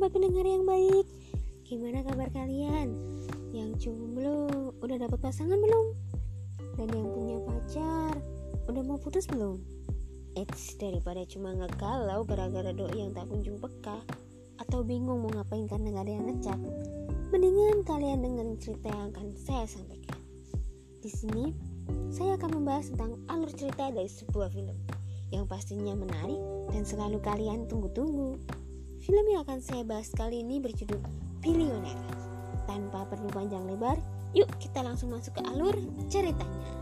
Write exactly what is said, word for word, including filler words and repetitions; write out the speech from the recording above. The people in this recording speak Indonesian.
sahabat pendengar yang baik, gimana kabar kalian? Yang jomblo udah dapat pasangan belum? Dan yang punya pacar udah mau putus belum? Eits, daripada cuma ngegalau gara-gara doi yang tak kunjung peka atau bingung mau ngapain karena gak ada yang ngechat, mendingan kalian dengerin cerita yang akan saya sampaikan. Di sini saya akan membahas tentang alur cerita dari sebuah film yang pastinya menarik dan selalu kalian tunggu-tunggu. Film yang akan saya bahas kali ini berjudul Billionaire. Tanpa perlu panjang lebar, yuk kita langsung masuk ke alur ceritanya.